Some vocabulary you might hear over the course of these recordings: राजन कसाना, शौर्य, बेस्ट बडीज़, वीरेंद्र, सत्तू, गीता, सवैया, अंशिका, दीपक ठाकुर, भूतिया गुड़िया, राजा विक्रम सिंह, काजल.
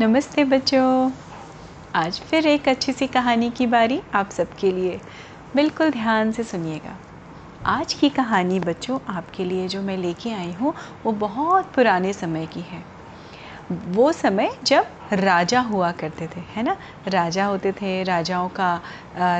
नमस्ते बच्चों, आज फिर एक अच्छी सी कहानी की बारी आप सबके लिए। बिल्कुल ध्यान से सुनिएगा। आज की कहानी बच्चों आपके लिए जो मैं लेके आई हूँ वो बहुत पुराने समय की है। वो समय जब राजा हुआ करते थे, है ना। राजा होते थे, राजाओं का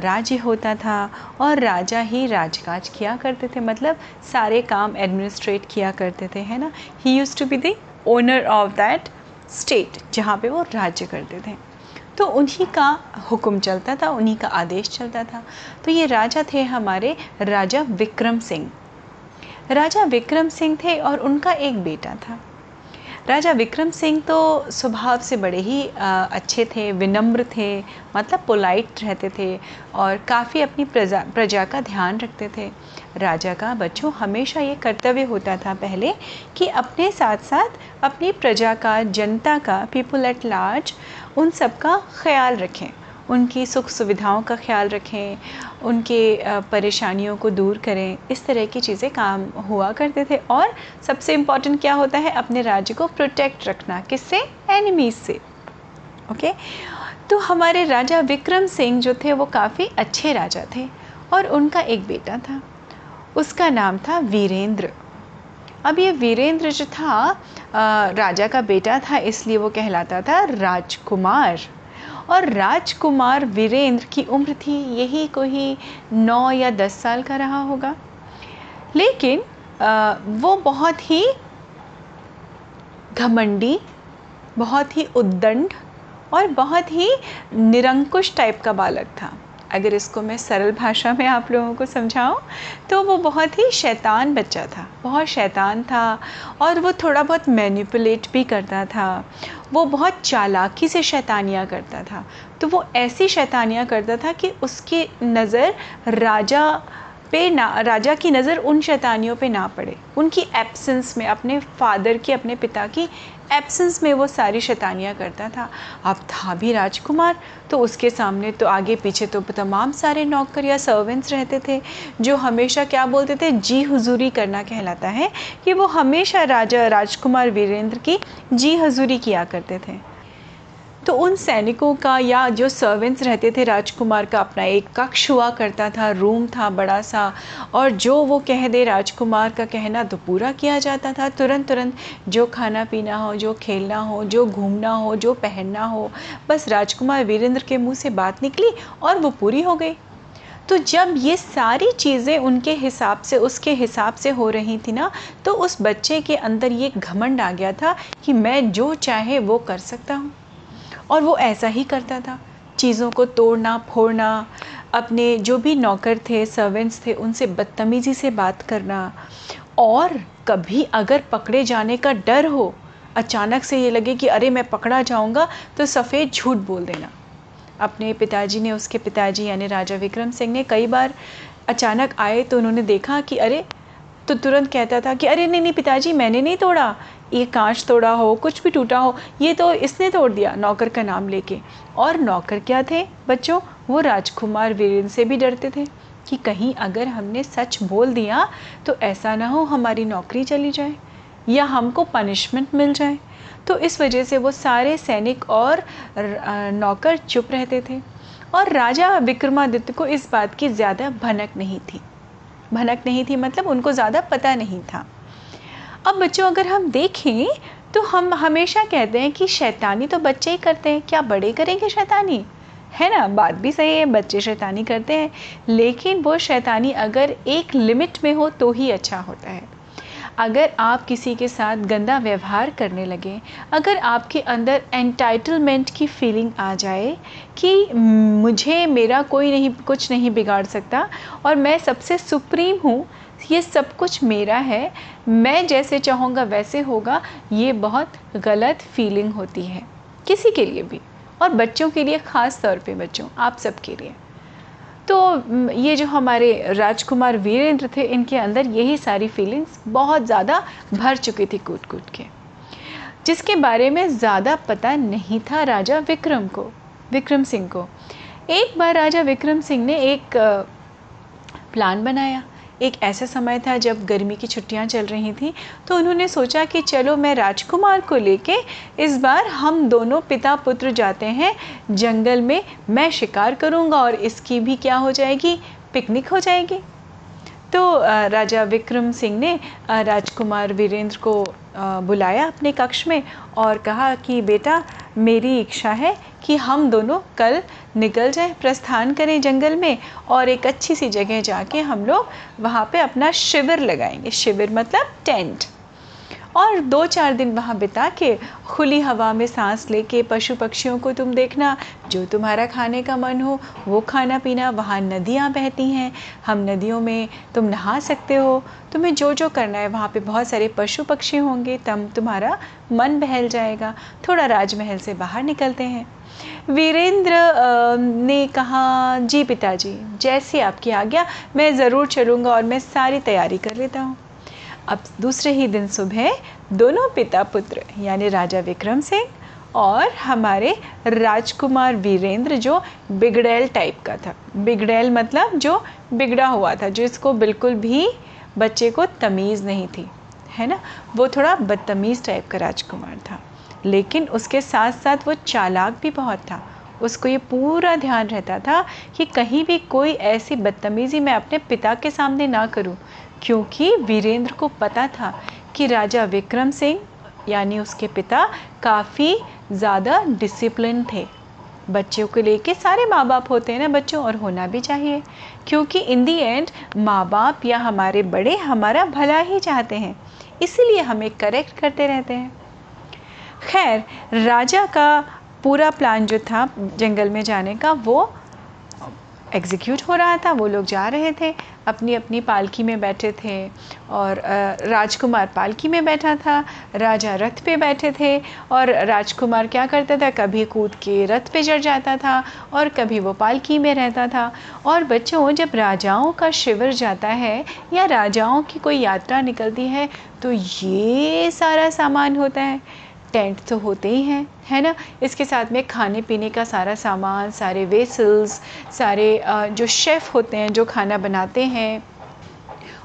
राज्य होता था और राजा ही राजकाज किया करते थे, मतलब सारे काम एडमिनिस्ट्रेट किया करते थे, है ना। He used to be the owner of that state, जहाँ पे वो राज्य करते थे। तो उन्हीं का हुक्म चलता था, उन्हीं का आदेश चलता था। तो ये राजा थे हमारे राजा विक्रम सिंह। राजा विक्रम सिंह थे और उनका एक बेटा था। राजा विक्रम सिंह तो स्वभाव से बड़े ही अच्छे थे, विनम्र थे, मतलब पोलाइट रहते थे और काफ़ी अपनी प्रजा का ध्यान रखते थे। राजा का बच्चों हमेशा ये कर्तव्य होता था पहले कि अपने साथ साथ अपनी प्रजा का, जनता का, पीपल एट लार्ज, उन सब का ख्याल रखें, उनकी सुख सुविधाओं का ख्याल रखें, उनके परेशानियों को दूर करें। इस तरह की चीज़ें काम हुआ करते थे। और सबसे इम्पॉर्टेंट क्या होता है, अपने राज्य को प्रोटेक्ट रखना, किससे? एनिमीज से। ओके, तो हमारे राजा विक्रम सिंह जो थे वो काफ़ी अच्छे राजा थे और उनका एक बेटा था, उसका नाम था वीरेंद्र। अब ये वीरेंद्र जो था राजा का बेटा था, इसलिए वो कहलाता था राजकुमार। और राजकुमार वीरेंद्र की उम्र थी यही कोई 9 या 10 साल का रहा होगा। लेकिन वो बहुत ही घमंडी, बहुत ही उद्दंड और बहुत ही निरंकुश टाइप का बालक था। अगर इसको मैं सरल भाषा में आप लोगों को समझाऊं तो वो बहुत ही शैतान बच्चा था, बहुत शैतान था। और वो थोड़ा बहुत मैनिपुलेट भी करता था, वो बहुत चालाकी से शैतानियाँ करता था। तो वो ऐसी शैतानियाँ करता था कि उसकी नज़र राजा पे ना, राजा की नज़र उन शैतानियों पे ना पड़े। उनकी एब्सेंस में, अपने फादर की, अपने पिता की एब्सेंस में वो सारी शैतानियाँ करता था। अब था भी राजकुमार, तो उसके सामने तो आगे पीछे तो तमाम सारे नौकर या सर्वेंट्स रहते थे जो हमेशा क्या बोलते थे, जी हुजूरी करना कहलाता है, कि वो हमेशा राजकुमार वीरेंद्र की जी हुजूरी किया करते थे। तो उन सैनिकों का या जो सर्वेंट्स रहते थे, राजकुमार का अपना एक कक्ष हुआ करता था, रूम था बड़ा सा, और जो वो कह दे, राजकुमार का कहना तो पूरा किया जाता था तुरंत। जो खाना पीना हो, जो खेलना हो, जो घूमना हो, जो पहनना हो, बस राजकुमार वीरेंद्र के मुंह से बात निकली और वो पूरी हो गई। तो जब ये सारी चीज़ें उनके हिसाब से, उसके हिसाब से हो रही थी ना, तो उस बच्चे के अंदर ये घमंड आ गया था कि मैं जो चाहे वो कर सकता हूँ। और वो ऐसा ही करता था, चीज़ों को तोड़ना फोड़ना, अपने जो भी नौकर थे, सर्वेंट्स थे, उनसे बदतमीज़ी से बात करना। और कभी अगर पकड़े जाने का डर हो, अचानक से ये लगे कि अरे मैं पकड़ा जाऊंगा, तो सफ़ेद झूठ बोल देना। अपने पिताजी ने, उसके पिताजी यानी राजा विक्रम सिंह ने, कई बार अचानक आए तो उन्होंने देखा कि अरे, तो तुरंत कहता था कि अरे नहीं पिताजी, मैंने नहीं तोड़ा, ये कांच तोड़ा हो, कुछ भी टूटा हो, ये तो इसने तोड़ दिया, नौकर का नाम लेके। और नौकर क्या थे बच्चों, वो राजकुमार वीरेंद्र से भी डरते थे कि कहीं अगर हमने सच बोल दिया तो ऐसा ना हो हमारी नौकरी चली जाए या हमको पनिशमेंट मिल जाए। तो इस वजह से वो सारे सैनिक और नौकर चुप रहते थे। और राजा विक्रमादित्य को इस बात की ज़्यादा भनक नहीं थी, मतलब उनको ज़्यादा पता नहीं था। अब बच्चों अगर हम देखें तो हम हमेशा कहते हैं कि शैतानी तो बच्चे ही करते हैं, क्या बड़े करेंगे शैतानी, है ना। बात भी सही है, बच्चे शैतानी करते हैं, लेकिन वो शैतानी अगर एक लिमिट में हो तो ही अच्छा होता है। अगर आप किसी के साथ गंदा व्यवहार करने लगें, अगर आपके अंदर एंटाइटलमेंट की फीलिंग आ जाए कि मुझे, मेरा कोई नहीं, कुछ नहीं बिगाड़ सकता और मैं सबसे सुप्रीम हूँ, ये सब कुछ मेरा है, मैं जैसे चाहूँगा वैसे होगा, ये बहुत गलत फीलिंग होती है किसी के लिए भी, और बच्चों के लिए ख़ास तौर पे बच्चों, आप सब के लिए। तो ये जो हमारे राजकुमार वीरेंद्र थे, इनके अंदर यही सारी फीलिंग्स बहुत ज़्यादा भर चुकी थी कूट के, जिसके बारे में ज़्यादा पता नहीं था राजा विक्रम सिंह को। एक बार राजा विक्रम सिंह ने एक प्लान बनाया एक ऐसा समय था जब गर्मी की छुट्टियां चल रही थी, तो उन्होंने सोचा कि चलो मैं राजकुमार को लेके इस बार हम दोनों पिता पुत्र जाते हैं जंगल में, मैं शिकार करूंगा और इसकी भी क्या हो जाएगी, पिकनिक हो जाएगी। तो राजा विक्रम सिंह ने राजकुमार वीरेंद्र को बुलाया अपने कक्ष में और कहा कि बेटा मेरी इच्छा है कि हम दोनों कल निकल जाएं, प्रस्थान करें जंगल में और एक अच्छी सी जगह जाके हम लोग वहाँ पे अपना शिविर लगाएंगे। शिविर मतलब टेंट। और 2-4 दिन वहाँ बिता के खुली हवा में सांस लेके पशु पक्षियों को तुम देखना, जो तुम्हारा खाने का मन हो वो खाना पीना। वहाँ नदियाँ बहती हैं, हम नदियों में तुम नहा सकते हो। तुम्हें जो जो करना है, वहाँ पे बहुत सारे पशु पक्षी होंगे, तब तुम्हारा मन बहल जाएगा। थोड़ा राजमहल से बाहर निकलते हैं। वीरेंद्र ने कहा, जी पिताजी, जैसी आपकी आज्ञा, मैं ज़रूर चलूँगा और मैं सारी तैयारी कर लेता हूँ। अब दूसरे ही दिन सुबह दोनों पिता पुत्र यानी राजा विक्रम सिंह और हमारे राजकुमार वीरेंद्र, जो बिगड़ैल टाइप का था, बिगड़ैल मतलब जो बिगड़ा हुआ था, जिसको बिल्कुल भी बच्चे को तमीज़ नहीं थी, है ना, वो थोड़ा बदतमीज़ टाइप का राजकुमार था, लेकिन उसके साथ साथ वो चालाक भी बहुत था। उसको ये पूरा ध्यान रहता था कि कहीं भी कोई ऐसी बदतमीज़ी मैं अपने पिता के सामने ना करूं, क्योंकि वीरेंद्र को पता था कि राजा विक्रम सिंह यानी उसके पिता काफ़ी ज़्यादा डिसिप्लिन थे। बच्चों को लेके सारे माँ बाप होते हैं ना बच्चों, और होना भी चाहिए, क्योंकि इन दी एंड माँ बाप या हमारे बड़े हमारा भला ही चाहते हैं, इसीलिए हमें करेक्ट करते रहते हैं। खैर, राजा का पूरा प्लान जो था जंगल में जाने का, वो एग्जीक्यूट हो रहा था। वो लोग जा रहे थे, अपनी अपनी पालकी में बैठे थे, और राजकुमार पालकी में बैठा था, राजा रथ पे बैठे थे। और राजकुमार क्या करता था, कभी कूद के रथ पे चढ़ जाता था और कभी वो पालकी में रहता था। और बच्चों, जब राजाओं का शिविर जाता है या राजाओं की कोई यात्रा निकलती है, तो ये सारा सामान होता है। टेंट तो होते ही हैं, है ना, इसके साथ में खाने पीने का सारा सामान, सारे वेसल्स, सारे जो शेफ़ होते हैं जो खाना बनाते हैं,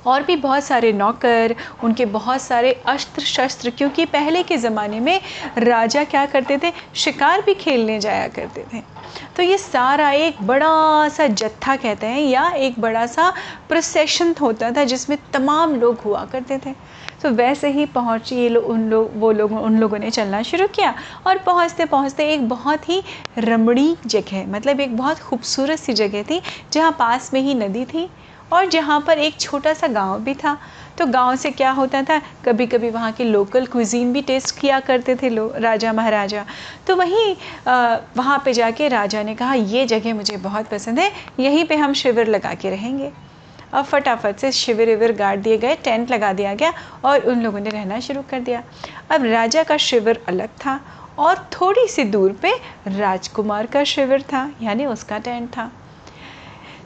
और भी बहुत सारे नौकर, उनके बहुत सारे अस्त्र शस्त्र, क्योंकि पहले के ज़माने में राजा क्या करते थे, शिकार भी खेलने जाया करते थे। तो ये सारा एक बड़ा सा जत्था कहते हैं, या एक बड़ा सा प्रोसेशन होता था, जिसमें तमाम लोग हुआ करते थे। तो वैसे ही पहुँची ये लोग, उन लोगों ने चलना शुरू किया, और पहुँचते पहुँचते एक बहुत ही रमणीक जगह, मतलब एक बहुत खूबसूरत सी जगह थी, जहाँ पास में ही नदी थी और जहाँ पर एक छोटा सा गांव भी था। तो गांव से क्या होता था, कभी कभी वहाँ के लोकल क्विजीन भी टेस्ट किया करते थे लोग, राजा महाराजा। तो वहीं वहाँ पे जाके राजा ने कहा, ये जगह मुझे बहुत पसंद है, यहीं पे हम शिविर लगा के रहेंगे। और फटाफट से शिविर गाड़ दिए गए, टेंट लगा दिया गया और उन लोगों ने रहना शुरू कर दिया। अब राजा का शिविर अलग था और थोड़ी सी दूर पर राजकुमार का शिविर था, यानी उसका टेंट था।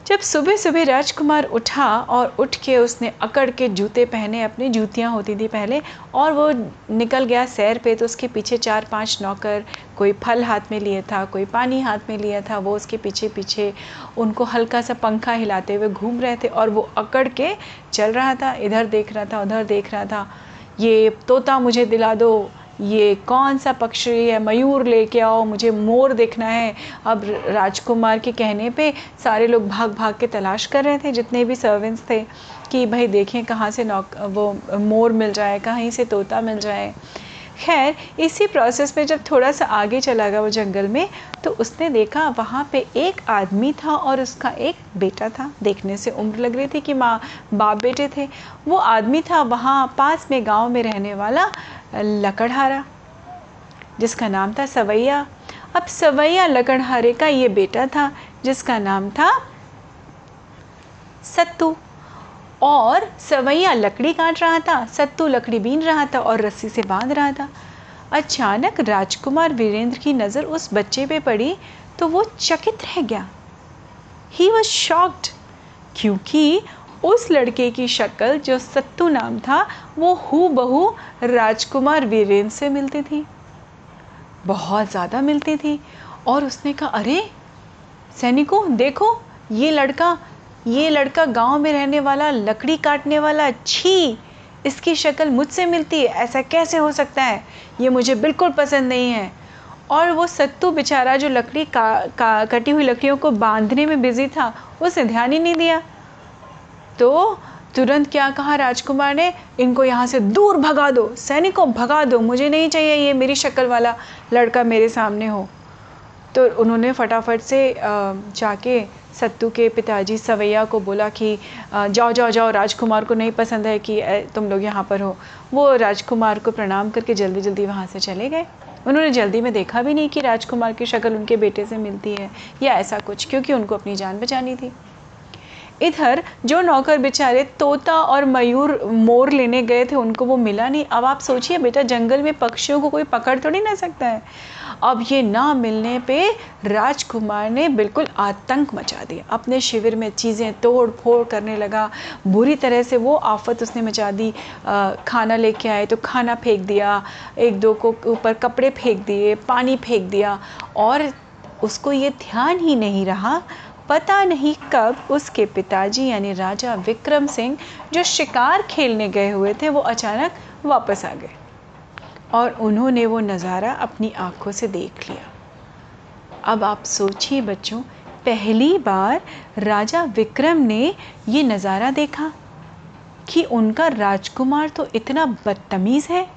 जब सुबह सुबह राजकुमार उठा, और उठ के उसने अकड़ के जूते पहने, अपनी जूतियाँ होती थी पहले, और वो निकल गया सैर पे। तो उसके पीछे 4-5 नौकर, कोई फल हाथ में लिए था, कोई पानी हाथ में लिया था, वो उसके पीछे पीछे उनको हल्का सा पंखा हिलाते हुए घूम रहे थे। और वो अकड़ के चल रहा था, इधर देख रहा था, उधर देख रहा था, ये तोता मुझे दिला दो, ये कौन सा पक्षी है, मयूर लेके आओ, मुझे मोर देखना है। अब राजकुमार के कहने पे सारे लोग भाग भाग के तलाश कर रहे थे, जितने भी सर्वेंट्स थे, कि भाई देखें कहाँ से वो मोर मिल जाए, कहीं से तोता मिल जाए। खैर, इसी प्रोसेस में जब थोड़ा सा आगे चला गया वो जंगल में, तो उसने देखा वहाँ पे एक आदमी था और उसका एक बेटा था। देखने से उम्र लग रही थी कि माँ बाप बेटे थे। वो आदमी था वहाँ पास में गांव में रहने वाला लकड़हारा, जिसका नाम था सवैया। अब सवैया लकड़हारे का ये बेटा था, जिसका नाम था सत्तू। और सवैया लकड़ी काट रहा था, सत्तू लकड़ी बीन रहा था और रस्सी से बांध रहा था। अचानक राजकुमार वीरेंद्र की नज़र उस बच्चे पे पड़ी, तो वो चकित रह गया। ही वॉज शॉक्ड, क्योंकि उस लड़के की शक्ल, जो सत्तू नाम था, वो हूबहू राजकुमार वीरेंद्र से मिलती थी, बहुत ज़्यादा मिलती थी। और उसने कहा, अरे सैनिकों देखो, ये लड़का ये लड़का गांव में रहने वाला, लकड़ी काटने वाला, छी, इसकी शक्ल मुझसे मिलती है, ऐसा कैसे हो सकता है, ये मुझे बिल्कुल पसंद नहीं है। और वो सत्तू बेचारा जो लकड़ी कटी हुई लकड़ियों को बांधने में बिजी था, उसे ध्यान ही नहीं दिया। तो तुरंत क्या कहा राजकुमार ने, इनको यहाँ से दूर भगा दो, सैनिकों भगा दो, मुझे नहीं चाहिए ये मेरी शक्ल वाला लड़का मेरे सामने हो। तो उन्होंने फटाफट से जाके सत्तू के पिताजी सवैया को बोला कि जाओ जाओ जाओ, राजकुमार को नहीं पसंद है कि तुम लोग यहाँ पर हो। वो राजकुमार को प्रणाम करके जल्दी जल्दी वहाँ से चले गए। उन्होंने जल्दी में देखा भी नहीं कि राजकुमार की शक्ल उनके बेटे से मिलती है या ऐसा कुछ, क्योंकि उनको अपनी जान बचानी थी। इधर जो नौकर बेचारे तोता और मयूर मोर लेने गए थे, उनको वो मिला नहीं। अब आप सोचिए बेटा, जंगल में पक्षियों को कोई पकड़ थोड़ी ना सकता है। अब ये ना मिलने पे राजकुमार ने बिल्कुल आतंक मचा दिया, अपने शिविर में चीज़ें तोड़ फोड़ करने लगा, बुरी तरह से वो आफत उसने मचा दी। खाना लेके आए तो खाना फेंक दिया, एक दो को ऊपर कपड़े फेंक दिए, पानी फेंक दिया, और उसको ये ध्यान ही नहीं रहा, पता नहीं कब उसके पिताजी यानी राजा विक्रम सिंह जो शिकार खेलने गए हुए थे, वो अचानक वापस आ गए और उन्होंने वो नज़ारा अपनी आंखों से देख लिया। अब आप सोचिए बच्चों, पहली बार राजा विक्रम ने ये नज़ारा देखा कि उनका राजकुमार तो इतना बदतमीज़ है।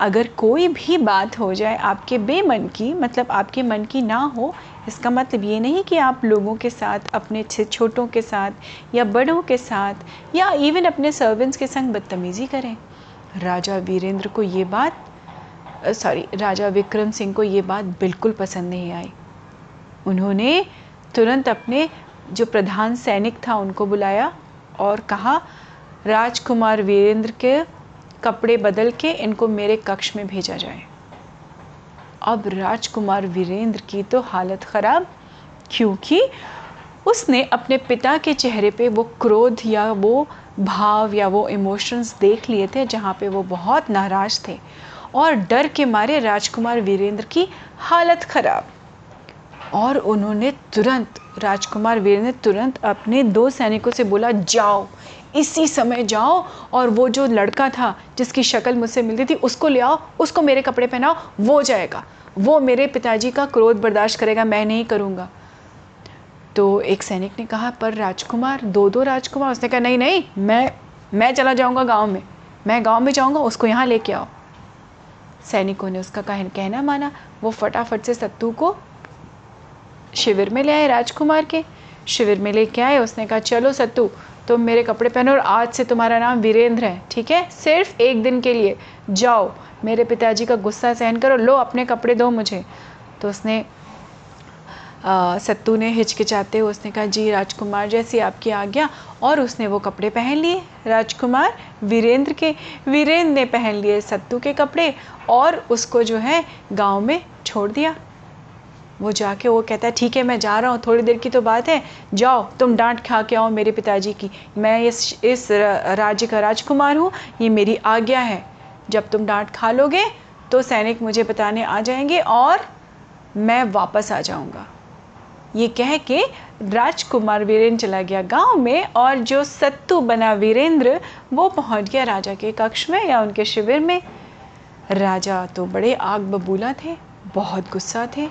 अगर कोई भी बात हो जाए आपके बेमन की, मतलब आपके मन की ना हो, इसका मतलब ये नहीं कि आप लोगों के साथ, अपने छोटों के साथ या बड़ों के साथ या इवन अपने सर्वेंट्स के संग बदतमीज़ी करें। राजा विक्रम सिंह को ये बात बिल्कुल पसंद नहीं आई। उन्होंने तुरंत अपने जो प्रधान सैनिक था उनको बुलाया और कहा, राजकुमार वीरेंद्र के कपड़े बदल के इनको मेरे कक्ष में भेजा जाए। अब राजकुमार वीरेंद्र की तो हालत ख़राब, क्योंकि उसने अपने पिता के चेहरे पे वो क्रोध या वो भाव या वो इमोशंस देख लिए थे जहाँ पे वो बहुत नाराज़ थे, और डर के मारे राजकुमार वीरेंद्र की हालत ख़राब। और उन्होंने तुरंत, राजकुमार वीरेंद्र तुरंत अपने दो सैनिकों से बोला, जाओ इसी समय जाओ और वो जो लड़का था जिसकी शक्ल मुझसे मिलती थी उसको ले आओ, उसको मेरे कपड़े पहनाओ, वो जाएगा, वो मेरे पिताजी का क्रोध बर्दाश्त करेगा, मैं नहीं करूँगा। तो एक सैनिक ने कहा, पर राजकुमार, दो राजकुमार। उसने कहा, नहीं नहीं, मैं चला जाऊँगा गाँव में, मैं गाँव में जाऊँगा, उसको यहाँ लेके आओ। सैनिकों ने उसका कहना माना। वो फटाफट से सत्तू को शिविर में ले आए, राजकुमार के शिविर में लेके आए। उसने कहा, चलो सत्तू, तुम मेरे कपड़े पहनो और आज से तुम्हारा नाम वीरेंद्र है, ठीक है, सिर्फ एक दिन के लिए। जाओ, मेरे पिताजी का गुस्सा सहन करो, लो अपने कपड़े दो मुझे। तो उसने सत्तू ने हिचकिचाते हुए उसने कहा, जी राजकुमार, जैसी आपकी आज्ञा। और उसने वो कपड़े पहन लिए राजकुमार वीरेंद्र के। वीरेंद्र ने पहन लिए सत्तू के कपड़े और उसको जो है गाँव में छोड़ दिया। वो जाके वो कहता है, ठीक है मैं जा रहा हूँ, थोड़ी देर की तो बात है, जाओ तुम डांट खा के आओ मेरे पिताजी की, मैं इस राज्य का राजकुमार हूँ, ये मेरी आज्ञा है। जब तुम डांट खा लोगे तो सैनिक मुझे बताने आ जाएंगे और मैं वापस आ जाऊँगा। ये कह के राजकुमार वीरेंद्र चला गया गांव में, और जो सत्तू बना वीरेंद्र, वो पहुँच गया राजा के कक्ष में या उनके शिविर में। राजा तो बड़े आग बबूला थे, बहुत गुस्सा थे।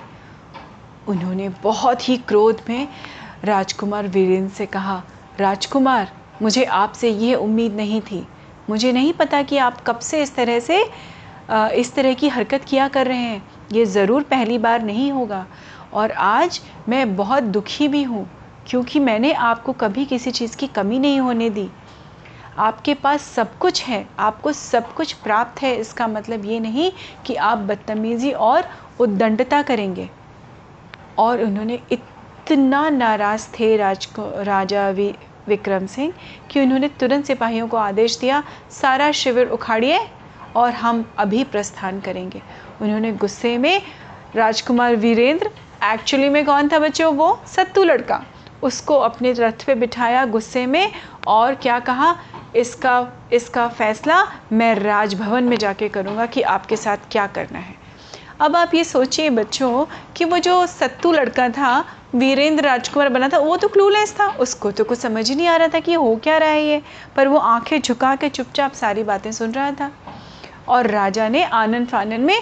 उन्होंने बहुत ही क्रोध में राजकुमार वीरेंद्र से कहा, राजकुमार, मुझे आपसे यह उम्मीद नहीं थी, मुझे नहीं पता कि आप कब से इस तरह की हरकत किया कर रहे हैं, ये ज़रूर पहली बार नहीं होगा। और आज मैं बहुत दुखी भी हूँ, क्योंकि मैंने आपको कभी किसी चीज़ की कमी नहीं होने दी। आपके पास सब कुछ है, आपको सब कुछ प्राप्त है, इसका मतलब ये नहीं कि आप बदतमीज़ी और उद्दंडता करेंगे। और उन्होंने इतना नाराज़ थे राजा विक्रम सिंह कि उन्होंने तुरंत सिपाहियों को आदेश दिया, सारा शिविर उखाड़िए और हम अभी प्रस्थान करेंगे। उन्होंने गुस्से में राजकुमार वीरेंद्र, एक्चुअली में कौन था बच्चों, वो सत्तू लड़का, उसको अपने रथ पे बिठाया गुस्से में और क्या कहा, इसका फ़ैसला मैं राजभवन में जाके करूँगा कि आपके साथ क्या करना है। अब आप ये सोचिए बच्चों कि वो जो सत्तू लड़का था, वीरेंद्र राजकुमार बना था, वो तो क्लूलेस था, उसको तो कुछ समझ ही नहीं आ रहा था कि हो क्या रहा है ये, पर वो आंखें झुका के चुपचाप सारी बातें सुन रहा था। और राजा ने आनन फानन में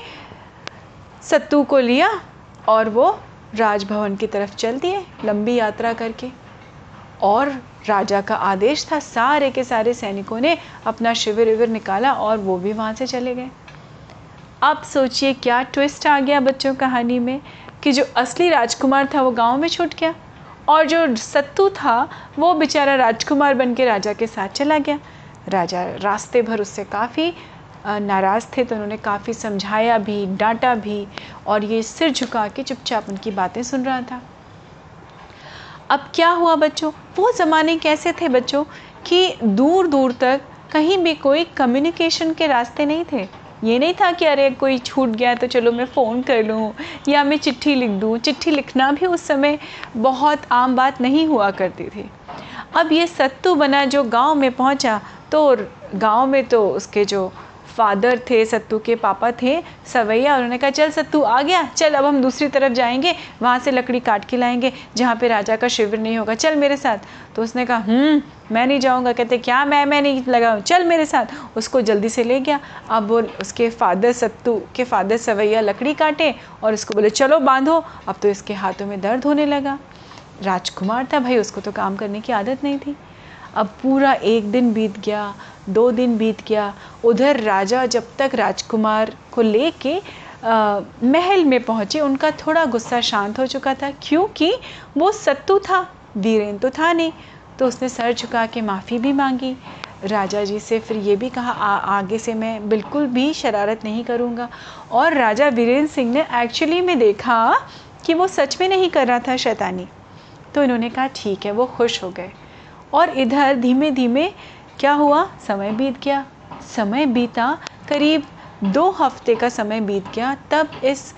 सत्तू को लिया और वो राजभवन की तरफ चल दिए लंबी यात्रा करके। और राजा का आदेश था, सारे के सारे सैनिकों ने अपना शिविर विविर निकाला और वो भी वहाँ से चले गए। अब सोचिए क्या ट्विस्ट आ गया बच्चों कहानी में, कि जो असली राजकुमार था वो गांव में छूट गया और जो सत्तू था वो बेचारा राजकुमार बन के राजा के साथ चला गया। राजा रास्ते भर उससे काफ़ी नाराज़ थे, तो उन्होंने काफ़ी समझाया भी, डांटा भी, और ये सिर झुका के चुपचाप उनकी बातें सुन रहा था। अब क्या हुआ बच्चों, वो ज़माने कैसे थे बच्चों कि दूर दूर तक कहीं भी कोई कम्युनिकेशन के रास्ते नहीं थे। ये नहीं था कि अरे कोई छूट गया तो चलो मैं फ़ोन कर लूँ या मैं चिट्ठी लिख दूँ। चिट्ठी लिखना भी उस समय बहुत आम बात नहीं हुआ करती थी। अब ये सत्तू बना जो गांव में पहुंचा, तो गांव में तो उसके जो फादर थे, सत्तू के पापा थे सवैया, उन्होंने कहा चल सत्तू आ गया, चल अब हम दूसरी तरफ जाएंगे, वहाँ से लकड़ी काट के लाएंगे जहाँ पे राजा का शिविर नहीं होगा, चल मेरे साथ। तो उसने कहा मैं नहीं जाऊँगा। कहते क्या मैं नहीं लगाऊँ, चल मेरे साथ। उसको जल्दी से ले गया। अब वो उसके फादर, सत्तू के फादर सवैया लकड़ी काटे और उसको बोले चलो बांधो। अब तो इसके हाथों में दर्द होने लगा। राजकुमार था भाई, उसको तो काम करने की आदत नहीं थी। अब पूरा एक दिन बीत गया, 2 दिन बीत गया। उधर राजा जब तक राजकुमार को लेके महल में पहुँचे, उनका थोड़ा गुस्सा शांत हो चुका था, क्योंकि वो सत्तू था, वीरेंद्र तो था नहीं। तो उसने सर झुका के माफ़ी भी मांगी राजा जी से, फिर ये भी कहा आगे से मैं बिल्कुल भी शरारत नहीं करूँगा। और राजा वीरेंद्र सिंह ने एक्चुअली में देखा कि वो सच में नहीं कर रहा था शैतानी, तो इन्होंने कहा ठीक है, वो खुश हो गए। और इधर धीमे धीमे क्या हुआ, समय बीत गया। समय बीता, करीब 2 हफ्ते का समय बीत गया। तब इस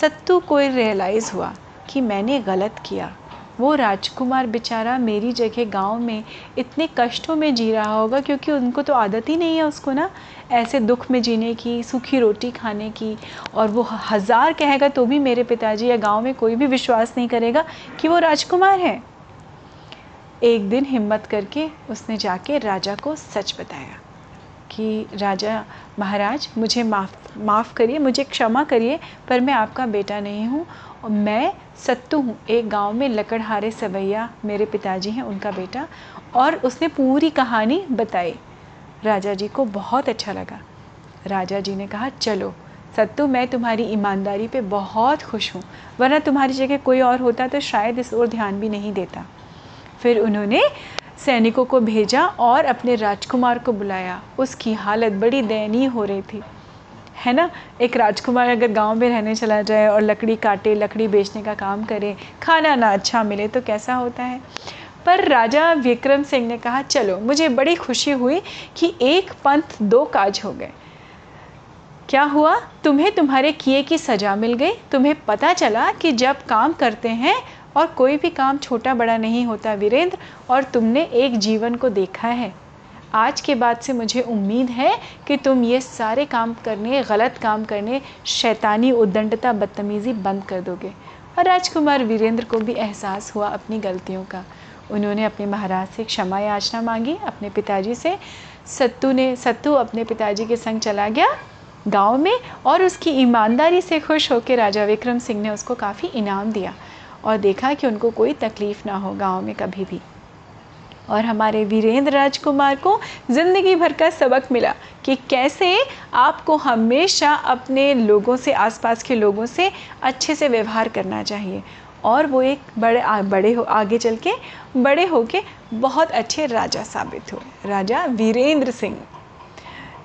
सत्तू को रियलाइज़ हुआ कि मैंने गलत किया। वो राजकुमार बेचारा मेरी जगह गांव में इतने कष्टों में जी रहा होगा, क्योंकि उनको तो आदत ही नहीं है उसको ना ऐसे दुख में जीने की, सूखी रोटी खाने की। और वो 1000 कहेगा तो भी मेरे पिताजी या गांव में कोई भी विश्वास नहीं करेगा कि वो राजकुमार है। एक दिन हिम्मत करके उसने जाके राजा को सच बताया कि राजा महाराज मुझे माफ़ करिए, मुझे क्षमा करिए, पर मैं आपका बेटा नहीं हूँ और मैं सत्तू हूँ, एक गांव में लकड़हारे सवैया मेरे पिताजी हैं, उनका बेटा। और उसने पूरी कहानी बताई। राजा जी को बहुत अच्छा लगा। राजा जी ने कहा चलो सत्तू, मैं तुम्हारी ईमानदारी पे बहुत खुश हूँ, वरना तुम्हारी जगह कोई और होता तो शायद इस ओर ध्यान भी नहीं देता। फिर उन्होंने सैनिकों को भेजा और अपने राजकुमार को बुलाया। उसकी हालत बड़ी दयनीय हो रही थी, है ना। एक राजकुमार अगर गांव में रहने चला जाए और लकड़ी काटे, लकड़ी बेचने का काम करे, खाना ना अच्छा मिले तो कैसा होता है। पर राजा विक्रम सिंह ने कहा चलो, मुझे बड़ी खुशी हुई कि एक पंथ 2 काज हो गए। क्या हुआ, तुम्हें तुम्हारे किए की सज़ा मिल गई। तुम्हें पता चला कि जब काम करते हैं और कोई भी काम छोटा बड़ा नहीं होता वीरेंद्र, और तुमने एक जीवन को देखा है। आज के बाद से मुझे उम्मीद है कि तुम ये सारे काम करने, गलत काम करने, शैतानी, उद्दंडता, बदतमीज़ी बंद कर दोगे। और राजकुमार वीरेंद्र को भी एहसास हुआ अपनी गलतियों का। उन्होंने अपने महाराज से क्षमा याचना मांगी, अपने पिताजी से। सत्तू अपने पिताजी के संग चला गया गाँव में, और उसकी ईमानदारी से खुश होकर राजा विक्रम सिंह ने उसको काफ़ी इनाम दिया और देखा कि उनको कोई तकलीफ़ ना हो गांव में कभी भी। और हमारे वीरेंद्र राजकुमार को ज़िंदगी भर का सबक मिला कि कैसे आपको हमेशा अपने लोगों से, आसपास के लोगों से अच्छे से व्यवहार करना चाहिए। और वो एक आगे चल के बड़े होके बहुत अच्छे राजा साबित हुए, राजा वीरेंद्र सिंह।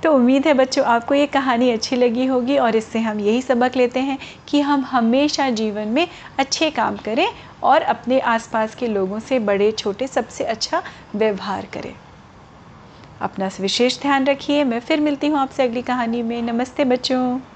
तो उम्मीद है बच्चों आपको ये कहानी अच्छी लगी होगी, और इससे हम यही सबक लेते हैं कि हम हमेशा जीवन में अच्छे काम करें और अपने आसपास के लोगों से, बड़े छोटे सबसे अच्छा व्यवहार करें। अपना विशेष ध्यान रखिए। मैं फिर मिलती हूँ आपसे अगली कहानी में। नमस्ते बच्चों।